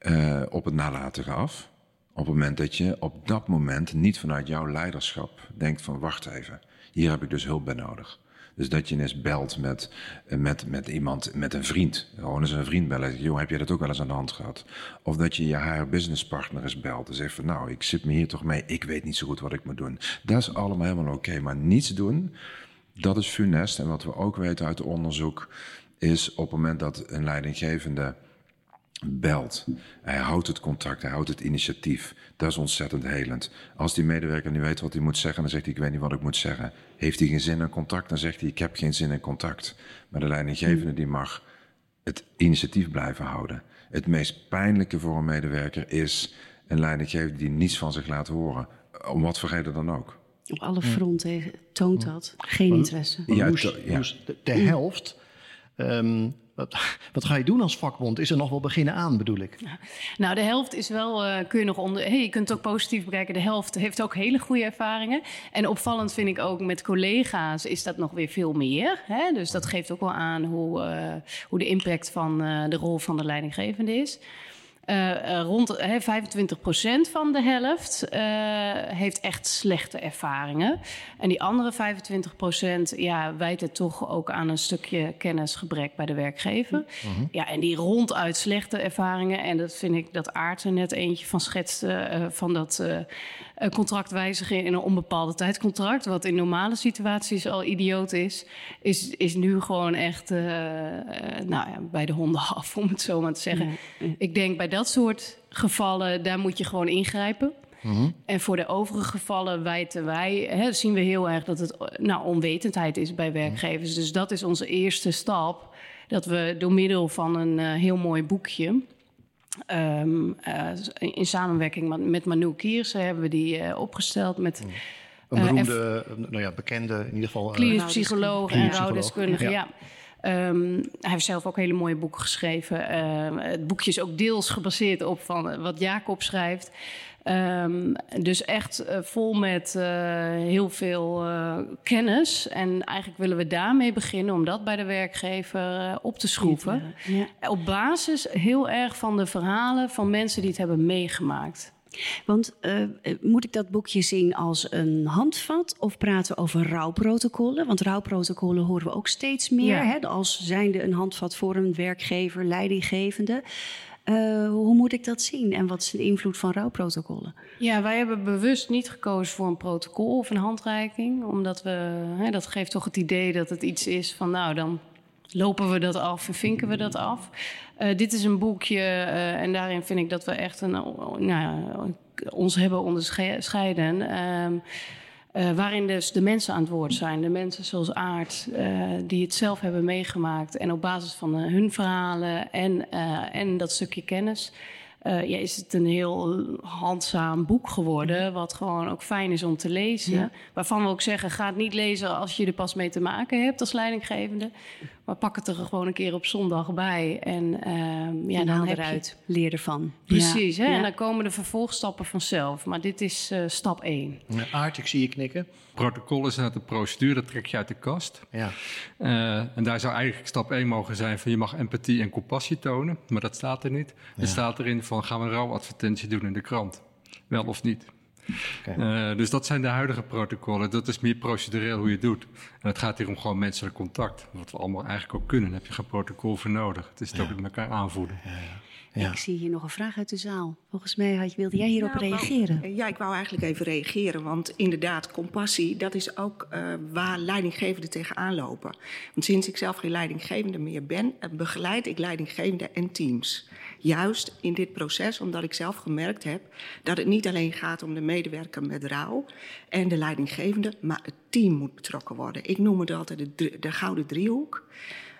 uh, op het nalatige af. Op het moment dat je op dat moment niet vanuit jouw leiderschap denkt van wacht even, hier heb ik dus hulp bij nodig. Dus dat je eens belt met, met, met iemand, met een vriend. Gewoon eens een vriend bellen. Joh, heb jij dat ook wel eens aan de hand gehad? Of dat je je H R businesspartner eens belt en zegt van nou, ik zit me hier toch mee, ik weet niet zo goed wat ik moet doen. Dat is allemaal helemaal oké, maar niets doen, dat is funest. En wat we ook weten uit onderzoek is op het moment dat een leidinggevende belt. Hij houdt het contact, hij houdt het initiatief. Dat is ontzettend helend. Als die medewerker niet weet wat hij moet zeggen, dan zegt hij ik weet niet wat ik moet zeggen. Heeft hij geen zin in contact, dan zegt hij ik heb geen zin in contact. Maar de leidinggevende die mag het initiatief blijven houden. Het meest pijnlijke voor een medewerker is een leidinggevende die niets van zich laat horen. Om wat voor reden dan ook. Op alle fronten toont dat geen interesse. Ja, to- ja. De helft... Um, Wat, wat ga je doen als vakbond? Is er nog wel beginnen aan, bedoel ik? Nou, de helft is wel, uh, kun je nog onder... Hey, je kunt het ook positief bekijken. De helft heeft ook hele goede ervaringen. En opvallend vind ik ook met collega's is dat nog weer veel meer. Hè? Dus dat geeft ook wel aan hoe, uh, hoe de impact van uh, de rol van de leidinggevende is. Uh, rond he, vijfentwintig procent van de helft uh, heeft echt slechte ervaringen. En die andere vijfentwintig procent ja, wijt het toch ook aan een stukje kennisgebrek bij de werkgever. Mm-hmm. Ja, en die ronduit slechte ervaringen, en dat vind ik dat Aart er net eentje van schetste, uh, van dat uh, contractwijziging in een onbepaalde tijdcontract, wat in normale situaties al idioot is, is, is nu gewoon echt uh, uh, nou ja, bij de honden af, om het zo maar te zeggen. Mm-hmm. Ik denk bij dat soort gevallen, daar moet je gewoon ingrijpen. Mm-hmm. En voor de overige gevallen wijten wij, hè, zien we heel erg dat het nou, onwetendheid is bij werkgevers. Mm-hmm. Dus dat is onze eerste stap. Dat we door middel van een uh, heel mooi boekje, um, uh, in samenwerking met Manu Keirse hebben we die uh, opgesteld met... Mm-hmm. Een beroemde, uh, nou ja, bekende in ieder geval... Uh, klinisch psycholoog en rouwdeskundige, ja. ja. Um, hij heeft zelf ook hele mooie boeken geschreven. Uh, het boekje is ook deels gebaseerd op van wat Jacob schrijft. Um, dus echt uh, vol met uh, heel veel uh, kennis. En eigenlijk willen we daarmee beginnen om dat bij de werkgever uh, op te schroeven. Ja. Ja. Op basis heel erg van de verhalen van mensen die het hebben meegemaakt. Want uh, moet ik dat boekje zien als een handvat of praten we over rouwprotocollen? Want rouwprotocollen horen we ook steeds meer. Ja. Hè, als zijnde een handvat voor een werkgever, leidinggevende. Uh, hoe moet ik dat zien en wat is de invloed van rouwprotocollen? Ja, wij hebben bewust niet gekozen voor een protocol of een handreiking. Omdat we, hè, dat geeft toch het idee dat het iets is van nou dan... lopen we dat af en vinken we dat af? Uh, dit is een boekje uh, en daarin vind ik dat we echt een, nou, ons hebben onderscheiden. Uh, uh, waarin dus de mensen aan het woord zijn. De mensen zoals Aart uh, die het zelf hebben meegemaakt. En op basis van uh, hun verhalen en, uh, en dat stukje kennis... Uh, ja, is het een heel handzaam boek geworden, wat gewoon ook fijn is om te lezen. Ja. Waarvan we ook zeggen, ga het niet lezen als je er pas mee te maken hebt als leidinggevende. Maar pak het er gewoon een keer op zondag bij en uh, ja, en dan heb eruit. Je leer ervan. Precies, ja. Hè? Ja. En dan komen de vervolgstappen vanzelf. Maar dit is uh, stap één. Ja, Aart, ik zie je knikken. Protocol is net de procedure, dat trek je uit de kast. Ja. Uh, en daar zou eigenlijk stap één mogen zijn van je mag empathie en compassie tonen. Maar dat staat er niet. Ja. Er staat erin van gaan we een rouwadvertentie doen in de krant. Wel of niet. Okay. Uh, dus dat zijn de huidige protocollen. Dat is meer procedureel hoe je het doet. En het gaat hier om gewoon menselijk contact. Wat we allemaal eigenlijk ook kunnen. Daar heb je geen protocol voor nodig. Het is het ja. ook met elkaar aanvoelen. Ja, ja, ja. Ja. Ik zie hier nog een vraag uit de zaal. Volgens mij had, wilde jij hierop nou, reageren. Wou, ja, ik wou eigenlijk even reageren. Want inderdaad, compassie, dat is ook uh, waar leidinggevenden tegenaan lopen. Want sinds ik zelf geen leidinggevende meer ben, begeleid ik leidinggevenden en teams. Juist in dit proces, omdat ik zelf gemerkt heb dat het niet alleen gaat om de medewerker met rouw en de leidinggevende, maar het team moet betrokken worden. Ik noem het altijd de, drie, de gouden driehoek,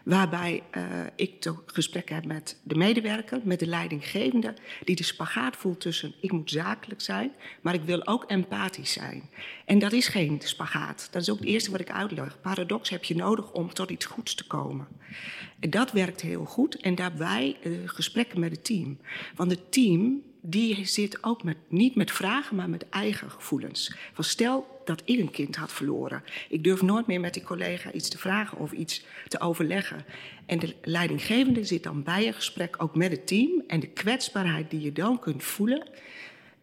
waarbij uh, ik gesprekken heb met de medewerker, met de leidinggevende, die de spagaat voelt tussen ik moet zakelijk zijn, maar ik wil ook empathisch zijn. En dat is geen spagaat. Dat is ook het eerste wat ik uitleg. Paradox heb je nodig om tot iets goeds te komen. En dat werkt heel goed. En daarbij uh, gesprekken met het team. Want het team... die zit ook met, niet met vragen, maar met eigen gevoelens. Van stel dat ik een kind had verloren. Ik durf nooit meer met die collega iets te vragen of iets te overleggen. En de leidinggevende zit dan bij een gesprek ook met het team. En de kwetsbaarheid die je dan kunt voelen.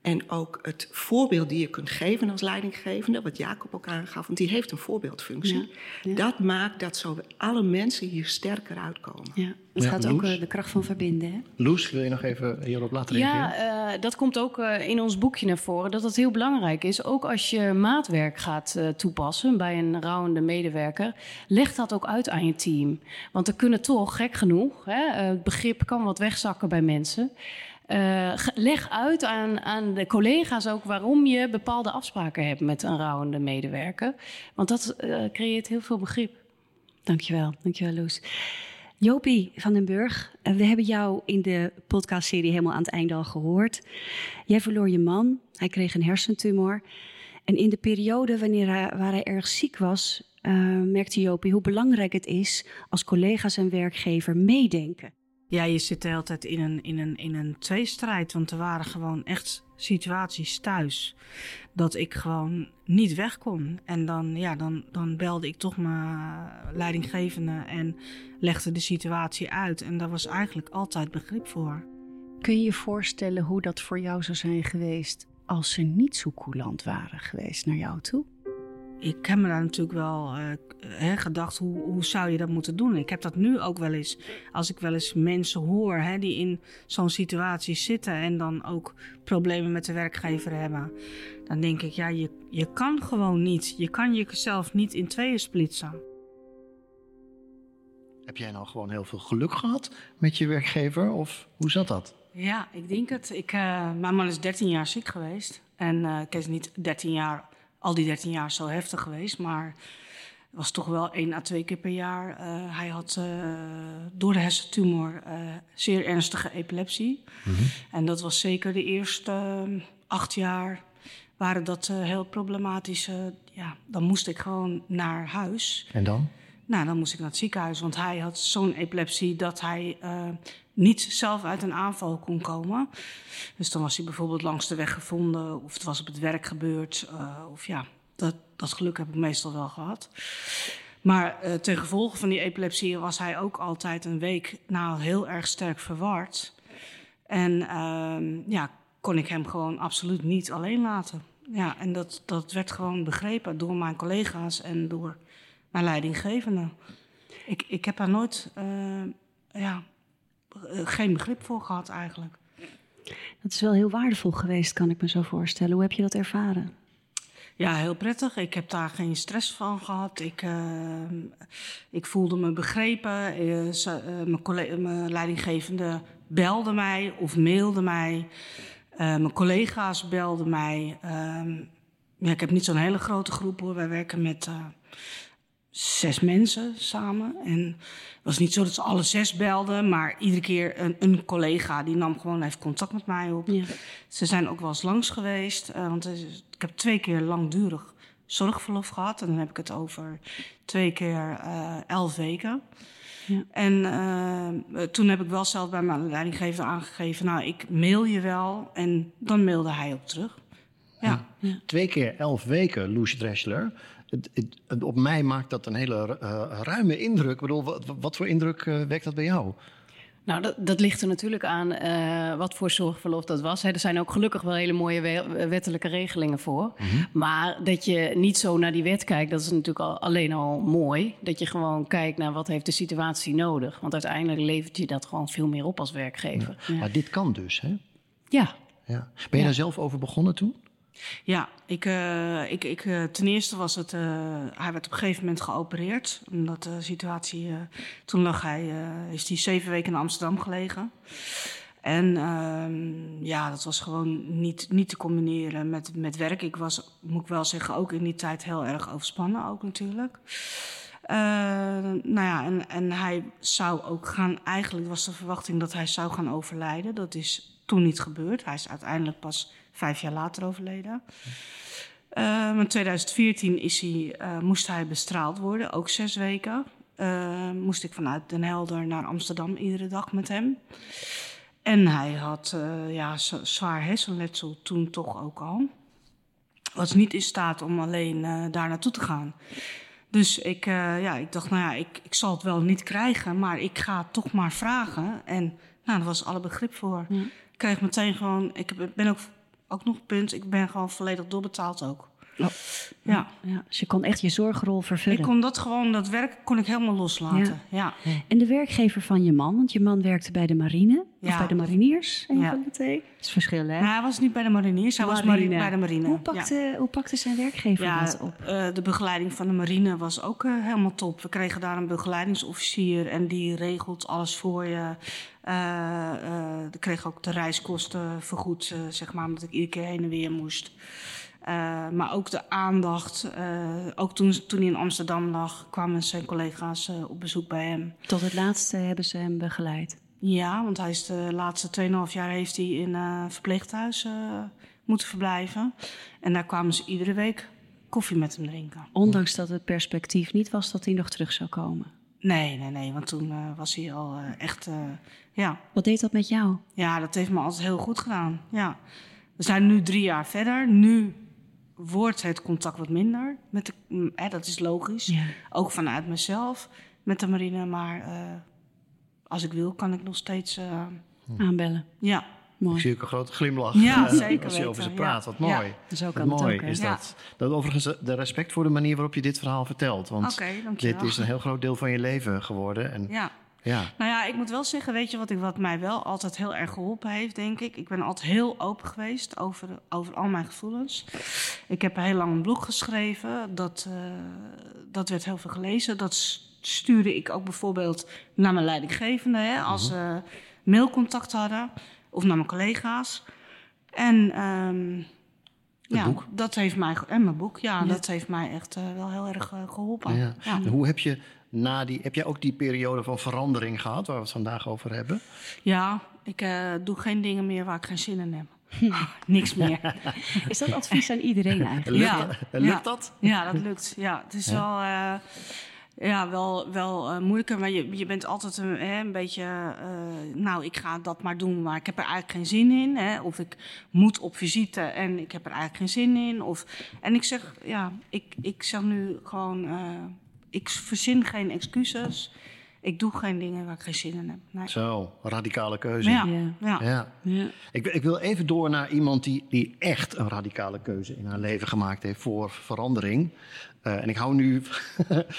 En ook het voorbeeld die je kunt geven als leidinggevende. Wat Jacob ook aangaf, want die heeft een voorbeeldfunctie. Ja, ja. Dat maakt dat zo alle mensen hier sterker uitkomen. Ja. Het ja, gaat Loes. Ook uh, de kracht van verbinden. Hè? Loes, wil je nog even hierop laten reageren? Ja, uh, dat komt ook uh, in ons boekje naar voren. Dat dat heel belangrijk is. Ook als je maatwerk gaat uh, toepassen bij een rouwende medewerker. Leg dat ook uit aan je team. Want er kunnen toch, gek genoeg, hè, uh, het begrip kan wat wegzakken bij mensen. Uh, leg uit aan, aan de collega's ook waarom je bepaalde afspraken hebt met een rouwende medewerker. Want dat uh, creëert heel veel begrip. Dankjewel, dankjewel Loes. Jopie van den Burg, uh, we hebben jou in de podcastserie Helemaal aan het Einde al gehoord. Jij verloor je man, hij kreeg een hersentumor. En in de periode wanneer hij, waar hij erg ziek was, uh, merkte Jopie hoe belangrijk het is als collega's en werkgever meedenken. Ja, je zit de hele tijd in een, in een, in een tweestrijd. Want er waren gewoon echt situaties thuis dat ik gewoon niet weg kon. En dan, ja, dan, dan belde ik toch mijn leidinggevende en legde de situatie uit. En daar was eigenlijk altijd begrip voor. Kun je je voorstellen hoe dat voor jou zou zijn geweest als ze niet zo coulant waren geweest naar jou toe? Ik heb me daar natuurlijk wel uh, he, gedacht, hoe, hoe zou je dat moeten doen? Ik heb dat nu ook wel eens, als ik wel eens mensen hoor he, die in zo'n situatie zitten en dan ook problemen met de werkgever hebben. Dan denk ik, ja, je, je kan gewoon niet. Je kan jezelf niet in tweeën splitsen. Heb jij nou gewoon heel veel geluk gehad met je werkgever of hoe zat dat? Ja, ik denk het. Ik, uh, mijn man is dertien jaar ziek geweest en uh, ik is niet dertien jaar... al die dertien jaar zo heftig geweest, maar het was toch wel één à twee keer per jaar. Uh, hij had uh, door de hersentumor uh, zeer ernstige epilepsie. Mm-hmm. En dat was zeker de eerste uh, acht jaar waren dat uh, heel problematisch. Uh, ja, dan moest ik gewoon naar huis. En dan? Nou, dan moest ik naar het ziekenhuis, want hij had zo'n epilepsie dat hij uh, niet zelf uit een aanval kon komen. Dus dan was hij bijvoorbeeld langs de weg gevonden, of het was op het werk gebeurd. Uh, of ja, dat, dat geluk heb ik meestal wel gehad. Maar uh, ten gevolge van die epilepsie was hij ook altijd een week na heel erg sterk verward. En uh, ja, kon ik hem gewoon absoluut niet alleen laten. Ja, en dat, dat werd gewoon begrepen door mijn collega's en door mijn leidinggevende. Ik, ik heb daar nooit uh, ja, geen begrip voor gehad eigenlijk. Dat is wel heel waardevol geweest, kan ik me zo voorstellen. Hoe heb je dat ervaren? Ja, heel prettig. Ik heb daar geen stress van gehad. Ik, uh, ik voelde me begrepen. Uh, ze, uh, mijn, collega, mijn leidinggevende belde mij of mailde mij. Uh, mijn collega's belden mij. Uh, ja, ik heb niet zo'n hele grote groep, hoor. Wij werken met Uh, zes mensen samen. En het was niet zo dat ze alle zes belden, maar iedere keer een, een collega die nam gewoon even contact met mij op. Ja. Ze zijn ook wel eens langs geweest, uh, want ik heb twee keer langdurig zorgverlof gehad. En dan heb ik het over twee keer uh, elf weken. Ja. En uh, toen heb ik wel zelf bij mijn leidinggever aangegeven, nou, ik mail je wel. En dan mailde hij op terug. Ja. Ja. Twee keer elf weken, Loes Dreschler. Het, het, het, op mij maakt dat een hele uh, ruime indruk. Ik bedoel, wat, wat voor indruk uh, wekt dat bij jou? Nou, dat, dat ligt er natuurlijk aan uh, wat voor zorgverlof dat was. He, er zijn ook gelukkig wel hele mooie we- wettelijke regelingen voor. Mm-hmm. Maar dat je niet zo naar die wet kijkt, dat is natuurlijk al, alleen al mooi. Dat je gewoon kijkt naar wat heeft de situatie nodig. Want uiteindelijk levert je dat gewoon veel meer op als werkgever. Ja. Ja. Maar dit kan dus, hè? Ja. Ja. Ben je ja. daar zelf over begonnen toen? Ja, ik, uh, ik, ik, uh, ten eerste was het, uh, hij werd op een gegeven moment geopereerd. Omdat de situatie, uh, toen lag hij, uh, is hij zeven weken in Amsterdam gelegen. En uh, ja, dat was gewoon niet, niet te combineren met, met werk. Ik was, moet ik wel zeggen, ook in die tijd heel erg overspannen ook natuurlijk. Uh, nou ja, en, en hij zou ook gaan, eigenlijk was de verwachting dat hij zou gaan overlijden. Dat is toen niet gebeurd. Hij is uiteindelijk pas vijf jaar later overleden. Uh, in tweeduizend veertien is hij, uh, moest hij bestraald worden, ook zes weken. Uh, moest ik vanuit Den Helder naar Amsterdam iedere dag met hem. En hij had uh, ja, z- zwaar hersenletsel toen toch ook al. Was niet in staat om alleen uh, daar naartoe te gaan. Dus ik, uh, ja, ik dacht, nou ja, ik, ik zal het wel niet krijgen, maar ik ga het toch maar vragen. En nou, daar was alle begrip voor. Ja. Ik kreeg meteen gewoon, ik ben ook... Ook nog een punt, ik ben gewoon volledig doorbetaald ook. Oh. Ja. Ja, dus je kon echt je zorgrol vervullen. Ik kon dat gewoon, dat werk kon ik helemaal loslaten. Ja. Ja. En de werkgever van je man, want je man werkte bij de marine, ja. of bij de mariniers, even ja. dat betekent. Dat is verschil, hè? Nou, hij was niet bij de mariniers, hij marine. was marine, bij de marine. Hoe pakte, ja. hoe pakte zijn werkgever ja, dat op? Uh, de begeleiding van de marine was ook uh, helemaal top. We kregen daar een begeleidingsofficier en die regelt alles voor je. Uh, uh, ik kreeg ook de reiskosten vergoed, uh, zeg maar, omdat ik iedere keer heen en weer moest. Uh, maar ook de aandacht. Uh, ook toen, toen hij in Amsterdam lag, kwamen zijn collega's uh, op bezoek bij hem. Tot het laatste hebben ze hem begeleid? Ja, want hij is de laatste twee en een half jaar heeft hij in uh, verpleeghuis uh, moeten verblijven. En daar kwamen ze iedere week koffie met hem drinken. Ondanks dat het perspectief niet was dat hij nog terug zou komen? Nee, nee, nee, want toen uh, was hij al uh, echt... Uh, ja. Wat deed dat met jou? Ja, dat heeft me altijd heel goed gedaan, ja. We zijn nu drie jaar verder. Nu wordt het contact wat minder. Met de, hè, dat is logisch. Ja. Ook vanuit mezelf met de marine. Maar uh, als ik wil, kan ik nog steeds uh, hm. aanbellen. Ja, mooi. Ik zie ook een grote glimlach. Ja, zeker als je over ze praat. Ja. Wat mooi. Ja, dus ook wat mooi ook, is ja. dat. Dat overigens de respect voor de manier waarop je dit verhaal vertelt. Want okay, dit is een heel groot deel van je leven geworden. En ja. Ja. Nou ja, ik moet wel zeggen, weet je wat, ik, wat mij wel altijd heel erg geholpen heeft, denk ik. Ik ben altijd heel open geweest over, over al mijn gevoelens. Ik heb heel lang een blog geschreven. Dat, uh, dat werd heel veel gelezen. Dat stuurde ik ook bijvoorbeeld naar mijn leidinggevende. Hè, als ze uh-huh. uh, mailcontact hadden. Of naar mijn collega's. En um, ja, boek. dat heeft mij... En mijn boek, ja. ja. Dat heeft mij echt uh, wel heel erg uh, geholpen. Ja. Ja. Hoe heb je... Na die, heb jij ook die periode van verandering gehad waar we het vandaag over hebben? Ja, ik uh, doe geen dingen meer waar ik geen zin in heb. Niks meer. Is dat advies aan iedereen eigenlijk? Ja, ja. Lukt dat? Ja, dat lukt. Ja, het is ja. wel, uh, ja, wel, wel uh, moeilijker, maar je, je bent altijd een, hè, een beetje... Uh, nou, ik ga dat maar doen, maar ik heb er eigenlijk geen zin in. Hè? Of ik moet op visite en ik heb er eigenlijk geen zin in. Of, en ik zeg, ja, ik, ik zeg nu gewoon... Uh, Ik verzin geen excuses. Ik doe geen dingen waar ik geen zin in heb. Nee. Zo, radicale keuze. Ja. Ja. Ja. Ja. Ja. Ik, ik wil even door naar iemand die, die echt een radicale keuze in haar leven gemaakt heeft voor verandering. Uh, en ik hou nu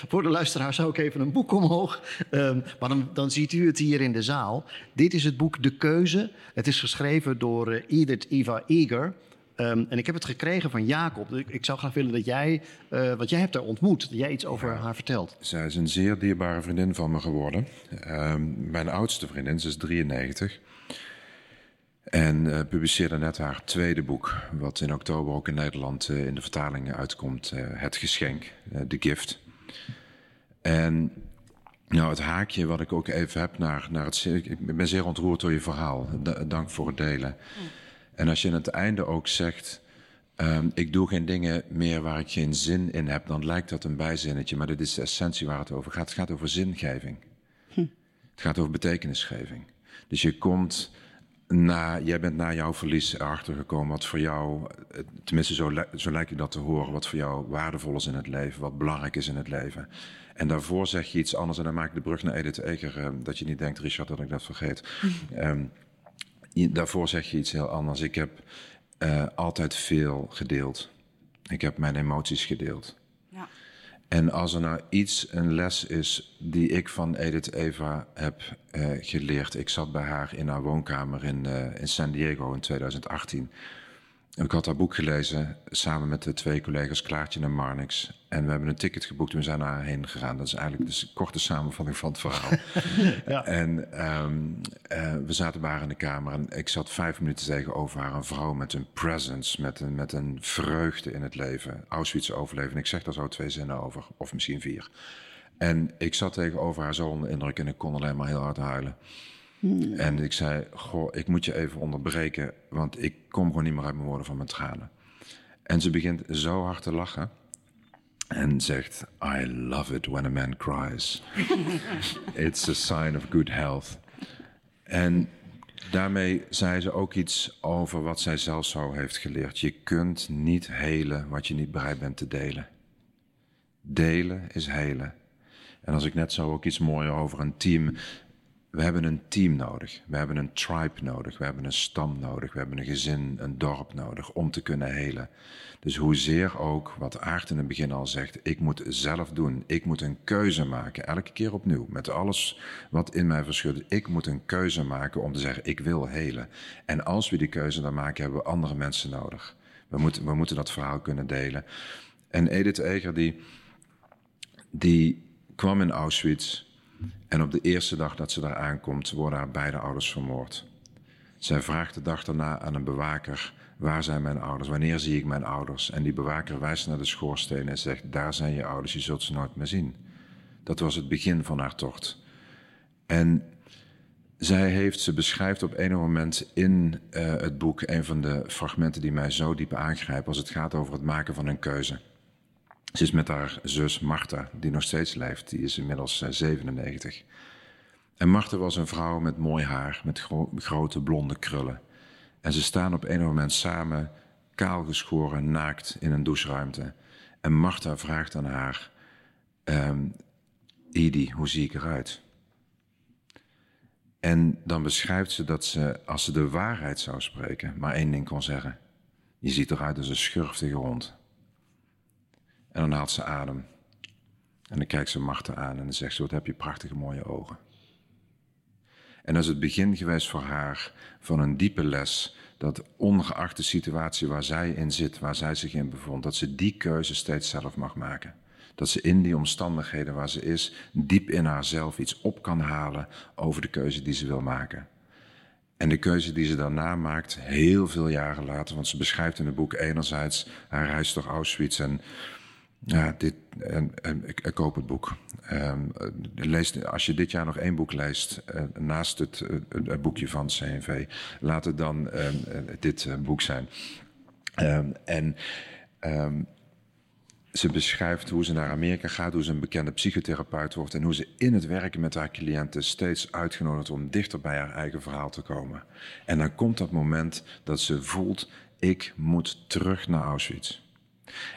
voor de luisteraars ook even een boek omhoog. Um, maar dan, dan ziet u het hier in de zaal. Dit is het boek De Keuze. Het is geschreven door uh, Edith Eva Eger. Um, en ik heb het gekregen van Jacob. Ik, ik zou graag willen dat jij, uh, wat jij hebt haar ontmoet, dat jij iets over haar vertelt. Zij is een zeer dierbare vriendin van me geworden. Um, mijn oudste vriendin, ze is drieënnegentig. En uh, publiceerde net haar tweede boek, wat in oktober ook in Nederland uh, in de vertalingen uitkomt. Uh, Het Geschenk, uh, The Gift. En nou, het haakje wat ik ook even heb naar, naar het... Ik ben zeer ontroerd door je verhaal. D- dank voor het delen. Mm. En als je aan het einde ook zegt, um, ik doe geen dingen meer waar ik geen zin in heb, dan lijkt dat een bijzinnetje. Maar dit is de essentie waar het over gaat. Het gaat over zingeving. Hm. Het gaat over betekenisgeving. Dus je komt na, jij bent na jouw verlies erachter gekomen wat voor jou, tenminste zo, zo lijkt je dat te horen, wat voor jou waardevol is in het leven, wat belangrijk is in het leven. En daarvoor zeg je iets anders en dan maak ik de brug naar Edith Eger, um, dat je niet denkt, Richard, dat ik dat vergeet. Hm. Um, Daarvoor zeg je iets heel anders. Ik heb uh, altijd veel gedeeld. Ik heb mijn emoties gedeeld. Ja. En als er nou iets een les is die ik van Edith Eva heb uh, geleerd. Ik zat bij haar in haar woonkamer in, uh, in San Diego in tweeduizend achttien. Ik had haar boek gelezen samen met de twee collega's Klaartje en Marnix. En we hebben een ticket geboekt en we zijn naar haar heen gegaan. Dat is eigenlijk de korte samenvatting van het verhaal. Ja. En um, uh, we zaten bij haar in de kamer en ik zat vijf minuten tegenover haar. Een vrouw met een presence, met een, met een vreugde in het leven. Auschwitz overleven. En ik zeg daar zo twee zinnen over, of misschien vier. En ik zat tegenover haar zo onder indruk en ik kon alleen maar heel hard huilen. Hmm. En ik zei, goh, ik moet je even onderbreken, want ik kom gewoon niet meer uit mijn woorden van mijn tranen. En ze begint zo hard te lachen en zegt, I love it when a man cries. It's a sign of good health. En daarmee zei ze ook iets over wat zij zelf zo heeft geleerd. Je kunt niet helen wat je niet bereid bent te delen. Delen is helen. En als ik net zo ook iets mooier over een team... We hebben een team nodig, we hebben een tribe nodig, we hebben een stam nodig, we hebben een gezin, een dorp nodig om te kunnen helen. Dus hoezeer ook, wat Aart in het begin al zegt, ik moet zelf doen, ik moet een keuze maken, elke keer opnieuw, met alles wat in mij verschudt. Ik moet een keuze maken om te zeggen, ik wil helen. En als we die keuze dan maken, hebben we andere mensen nodig. We moeten, we moeten dat verhaal kunnen delen. En Edith Eger, die, die kwam in Auschwitz. En op de eerste dag dat ze daar aankomt, worden haar beide ouders vermoord. Zij vraagt de dag daarna aan een bewaker, waar zijn mijn ouders, wanneer zie ik mijn ouders? En die bewaker wijst naar de schoorsteen en zegt, daar zijn je ouders, je zult ze nooit meer zien. Dat was het begin van haar tocht. En zij heeft, ze beschrijft op een moment in uh, het boek, een van de fragmenten die mij zo diep aangrijpen, als het gaat over het maken van een keuze. Ze is met haar zus Martha, die nog steeds leeft. Die is inmiddels zevenennegentig. En Martha was een vrouw met mooi haar, met gro- grote blonde krullen. En ze staan op een moment samen, kaalgeschoren, naakt in een doucheruimte. En Martha vraagt aan haar, um, Edie, hoe zie ik eruit? En dan beschrijft ze dat ze, als ze de waarheid zou spreken, maar één ding kon zeggen. Je ziet eruit als een schurf tegen hond. En dan haalt ze adem. En dan kijkt ze Martha aan en dan zegt ze, wat heb je prachtige mooie ogen. En dat is het begin geweest voor haar van een diepe les, dat ongeacht de situatie waar zij in zit, waar zij zich in bevond, dat ze die keuze steeds zelf mag maken. Dat ze in die omstandigheden waar ze is, diep in haarzelf iets op kan halen over de keuze die ze wil maken. En de keuze die ze daarna maakt, heel veel jaren later, want ze beschrijft in het boek enerzijds haar reis door Auschwitz en... Ja, dit, en, en, ik, ik koop het boek. Um, lees, als je dit jaar nog één boek leest, uh, naast het uh, uh, boekje van C N V, laat het dan um, uh, dit uh, boek zijn. Um, en um, ze beschrijft hoe ze naar Amerika gaat, hoe ze een bekende psychotherapeut wordt en hoe ze in het werken met haar cliënten steeds uitgenodigd wordt om dichter bij haar eigen verhaal te komen. En dan komt dat moment dat ze voelt, ik moet terug naar Auschwitz.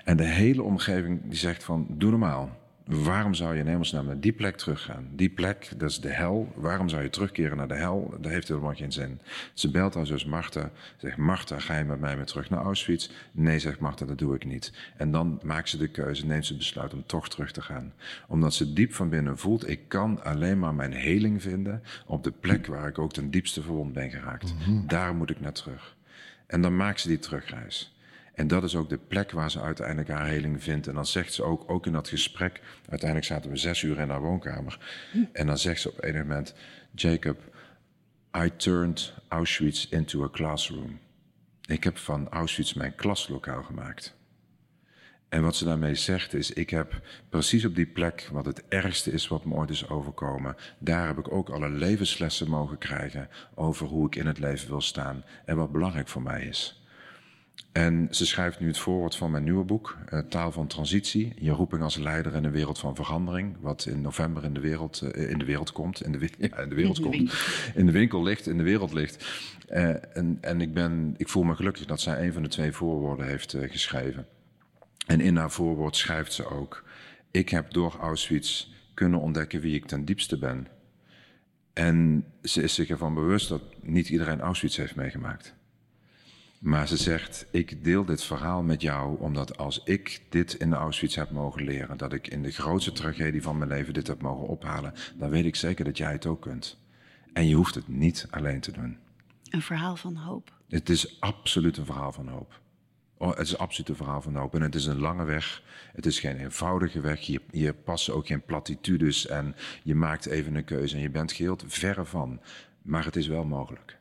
En de hele omgeving die zegt van, doe normaal. Waarom zou je in hemelsnaam naar die plek teruggaan? Die plek, dat is de hel. Waarom zou je terugkeren naar de hel? Dat heeft helemaal geen zin. Ze belt haar zus Martha. Zegt, Martha, ga je met mij weer terug naar Auschwitz? Nee, zegt Martha, dat doe ik niet. En dan maakt ze de keuze, neemt ze het besluit om toch terug te gaan. Omdat ze diep van binnen voelt, ik kan alleen maar mijn heling vinden op de plek waar ik ook ten diepste verwond ben geraakt. Mm-hmm. Daar moet ik naar terug. En dan maakt ze die terugreis. En dat is ook de plek waar ze uiteindelijk haar heling vindt. En dan zegt ze ook, ook in dat gesprek... Uiteindelijk zaten we zes uur in haar woonkamer. En dan zegt ze op een moment... Jacob, I turned Auschwitz into a classroom. Ik heb van Auschwitz mijn klaslokaal gemaakt. En wat ze daarmee zegt is... Ik heb precies op die plek, wat het ergste is wat me ooit is overkomen... Daar heb ik ook alle levenslessen mogen krijgen... Over hoe ik in het leven wil staan en wat belangrijk voor mij is. En ze schrijft nu het voorwoord van mijn nieuwe boek, uh, Taal van transitie. Je roeping als leider in een wereld van verandering. Wat in november in de wereld, uh, in de wereld komt. In de, ja, in de wereld in de komt. In de winkel ligt, in de wereld ligt. Uh, en en ik, ben, ik voel me gelukkig dat zij een van de twee voorwoorden heeft uh, geschreven. En in haar voorwoord schrijft ze ook... Ik heb door Auschwitz kunnen ontdekken wie ik ten diepste ben. En ze is zich ervan bewust dat niet iedereen Auschwitz heeft meegemaakt. Maar ze zegt, ik deel dit verhaal met jou omdat als ik dit in de Auschwitz heb mogen leren... dat ik in de grootste tragedie van mijn leven dit heb mogen ophalen... dan weet ik zeker dat jij het ook kunt. En je hoeft het niet alleen te doen. Een verhaal van hoop. Het is absoluut een verhaal van hoop. Oh, het is absoluut een verhaal van hoop. En het is een lange weg. Het is geen eenvoudige weg. Hier, hier passen ook geen platitudes en je maakt even een keuze... en je bent geheel verre van. Maar het is wel mogelijk.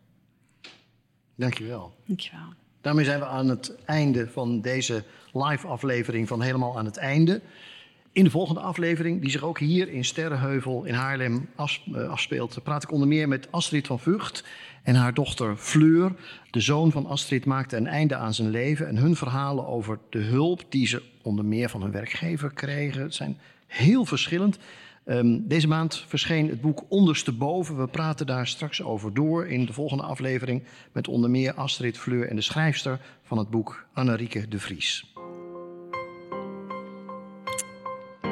Dankjewel. Dankjewel. Daarmee zijn we aan het einde van deze live aflevering van Helemaal aan het Einde. In de volgende aflevering, die zich ook hier in Sterrenheuvel in Haarlem afspeelt... praat ik onder meer met Astrid van Vught en haar dochter Fleur. De zoon van Astrid maakte een einde aan zijn leven... en hun verhalen over de hulp die ze onder meer van hun werkgever kregen... zijn heel verschillend... Um, deze maand verscheen het boek Ondersteboven. We praten daar straks over door in de volgende aflevering... met onder meer Astrid, Fleur en de schrijfster van het boek Annelieke de Vries.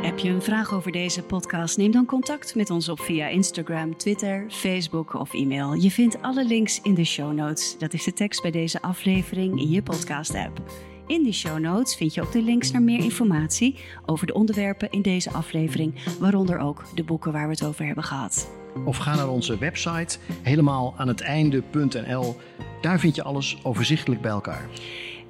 Heb je een vraag over deze podcast? Neem dan contact met ons op via Instagram, Twitter, Facebook of e-mail. Je vindt alle links in de show notes. Dat is de tekst bij deze aflevering in je podcast-app. In de show notes vind je ook de links naar meer informatie over de onderwerpen in deze aflevering, waaronder ook de boeken waar we het over hebben gehad. Of ga naar onze website helemaal aan het einde punt n l. Daar vind je alles overzichtelijk bij elkaar.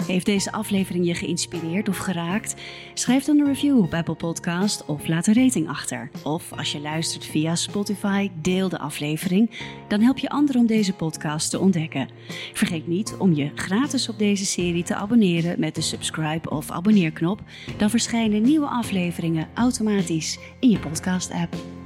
Heeft deze aflevering je geïnspireerd of geraakt? Schrijf dan een review op Apple Podcast of laat een rating achter. Of als je luistert via Spotify, deel de aflevering. Dan help je anderen om deze podcast te ontdekken. Vergeet niet om je gratis op deze serie te abonneren met de subscribe of abonneerknop. Dan verschijnen nieuwe afleveringen automatisch in je podcast app.